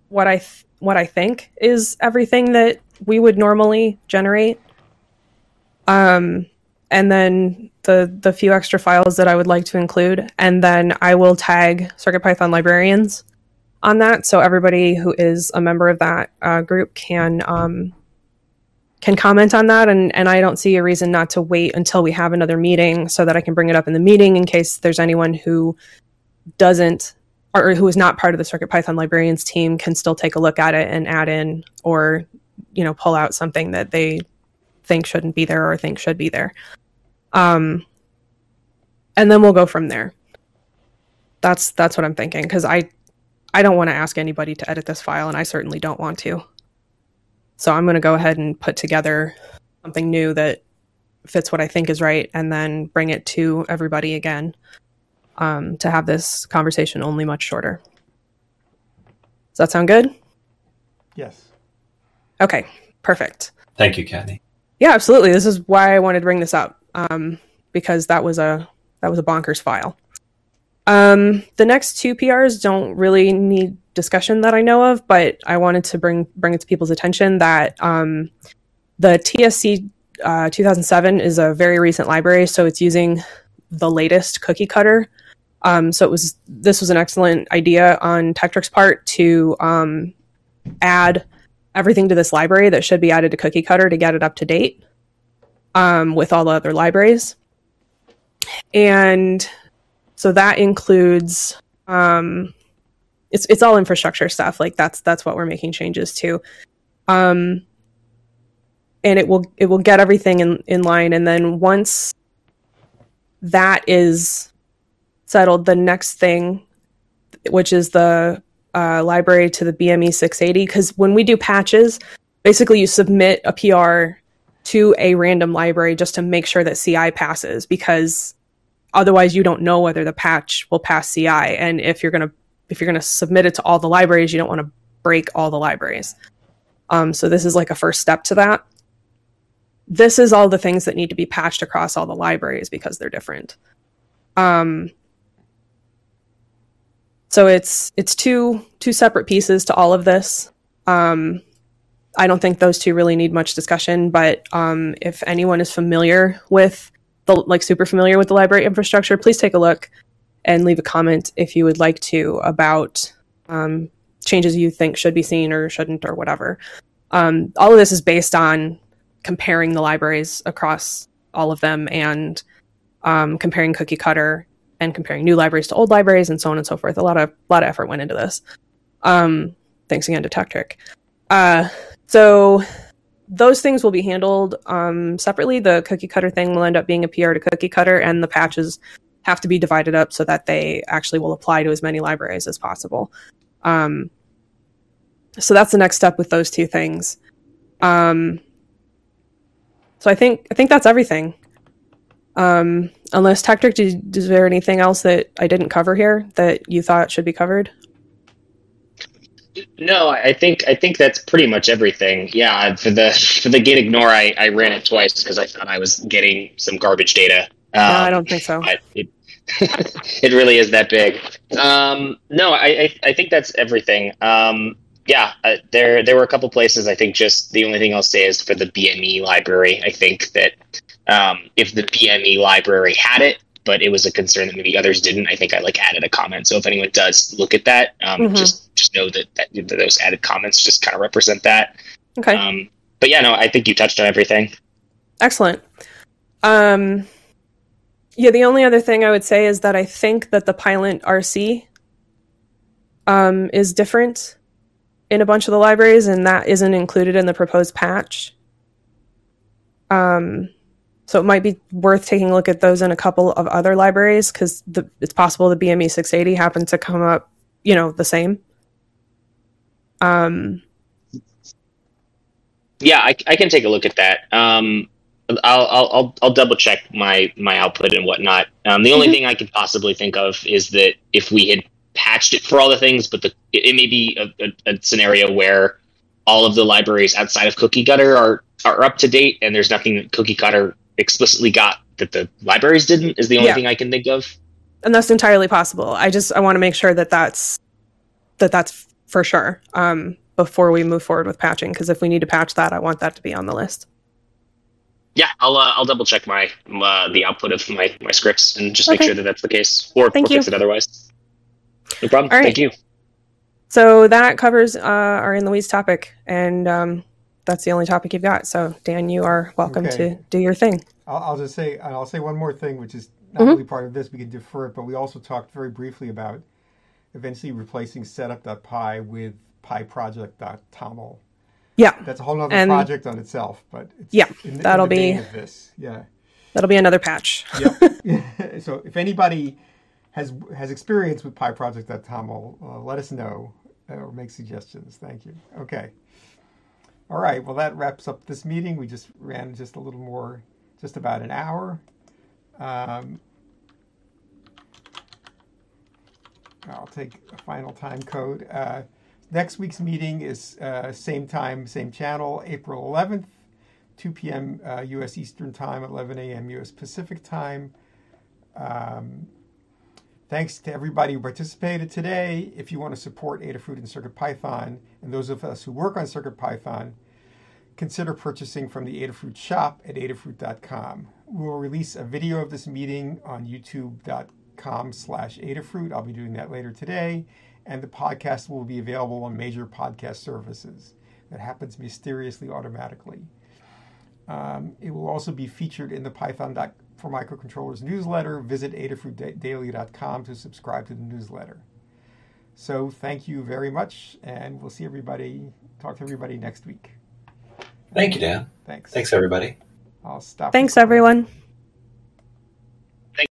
what I think is everything that we would normally generate. And then the few extra files that I would like to include, and then I will tag CircuitPython librarians on that, so everybody who is a member of that group can comment on that, and I don't see a reason not to wait until we have another meeting so that I can bring it up in the meeting in case there's anyone who doesn't, or who is not part of the CircuitPython librarians team, can still take a look at it and add in, or pull out something that they think shouldn't be there or think should be there. And then we'll go from there. That's what I'm thinking, because I don't want to ask anybody to edit this file, and I certainly don't want to. So I'm going to go ahead and put together something new that fits what I think is right, and then bring it to everybody again to have this conversation, only much shorter. Does that sound good? Yes. Okay, perfect. Thank you, Kathy. Yeah, absolutely. This is why I wanted to bring this up, because that was a bonkers file. The next two PRs don't really need discussion that I know of, but I wanted to bring it to people's attention that the TSC 2007 is a very recent library, so it's using the latest Cookie Cutter. So this was an excellent idea on Tektrik's part to add everything to this library that should be added to Cookie Cutter to get it up to date with all the other libraries. And so that includes, it's all infrastructure stuff. Like that's what we're making changes to. And it will get everything in line. And then once that is settled, the next thing, which is the library to the BME 680, because when we do patches, basically you submit a PR to a random library just to make sure that CI passes, because otherwise you don't know whether the patch will pass CI, and if you're gonna submit it to all the libraries, you don't want to break all the libraries. So this is like a first step to that. This is all the things that need to be patched across all the libraries because they're different. So it's two separate pieces to all of this. I don't think those two really need much discussion, but if anyone is familiar with super familiar with the library infrastructure, please take a look and leave a comment if you would like to about changes you think should be seen or shouldn't or whatever. All of this is based on comparing the libraries across all of them, and comparing Cookie Cutter and comparing new libraries to old libraries, and so on and so forth. A lot of effort went into this. Thanks again to Tekktrik. So those things will be handled separately. The Cookie Cutter thing will end up being a PR to Cookie Cutter, and the patches have to be divided up so that they actually will apply to as many libraries as possible. So that's the next step with those two things. So I think that's everything. Unless, Tekktrik, is there anything else that I didn't cover here that you thought should be covered? No, I think that's pretty much everything. Yeah, for the GitIgnore, I ran it twice because I thought I was getting some garbage data. No, I don't think so. It really is that big. No, I think that's everything. There were a couple places. I think just the only thing I'll say is for the BME library, I think that if the BME library had it, but it was a concern that maybe others didn't, I think I added a comment. So if anyone does look at that, just know that those added comments just kind of represent that. Okay. But yeah, no, I think you touched on everything. Excellent. Yeah, the only other thing I would say is that I think that the Pylint RC is different in a bunch of the libraries, and that isn't included in the proposed patch. So it might be worth taking a look at those in a couple of other libraries, because it's possible the BME 680 happened to come up, you know, the same. Yeah, I can take a look at that. I'll double check my output and whatnot. The only thing I could possibly think of is that if we had patched it for all the things, but it may be a scenario where all of the libraries outside of Cookie Cutter are up to date, and there's nothing that Cookie Cutter explicitly got that the libraries didn't. Is the only thing I can think of, and that's entirely possible. I want to make sure that that's for sure before we move forward with patching, because if we need to patch that, I want that to be on the list. Yeah, I'll double check the output of my scripts and just make sure that that's the case, or fix it otherwise. No problem. All right. Thank you. So that covers our and Louise topic, and that's the only topic you've got. So Dan, you are welcome to do your thing. I'll just say, and I'll say one more thing, which is not really part of this. We can defer it, but we also talked very briefly about eventually replacing setup.py with pyproject.toml. Yeah, that's a whole other project on itself, but it's that'll be this. Yeah, that'll be another patch. Yeah. So if anybody has experience with PyProject.toml, let us know or make suggestions. Thank you. Okay. All right. Well, that wraps up this meeting. We just ran just a little more, just about an hour. I'll take a final time code. Next week's meeting is same time, same channel, April 11th, 2 p.m. U.S. Eastern Time, 11 a.m. U.S. Pacific Time. Thanks to everybody who participated today. If you want to support Adafruit and CircuitPython, and those of us who work on CircuitPython, consider purchasing from the Adafruit shop at adafruit.com. We'll release a video of this meeting on youtube.com/Adafruit. I'll be doing that later today. And the podcast will be available on major podcast services. That happens mysteriously automatically. It will also be featured in the Python for Microcontrollers newsletter. Visit adafruitdaily.com to subscribe to the newsletter. So thank you very much, and we'll see everybody, talk to everybody next week. Thank you, Dan. Thanks. Thanks, everybody. I'll stop. Thanks, everyone.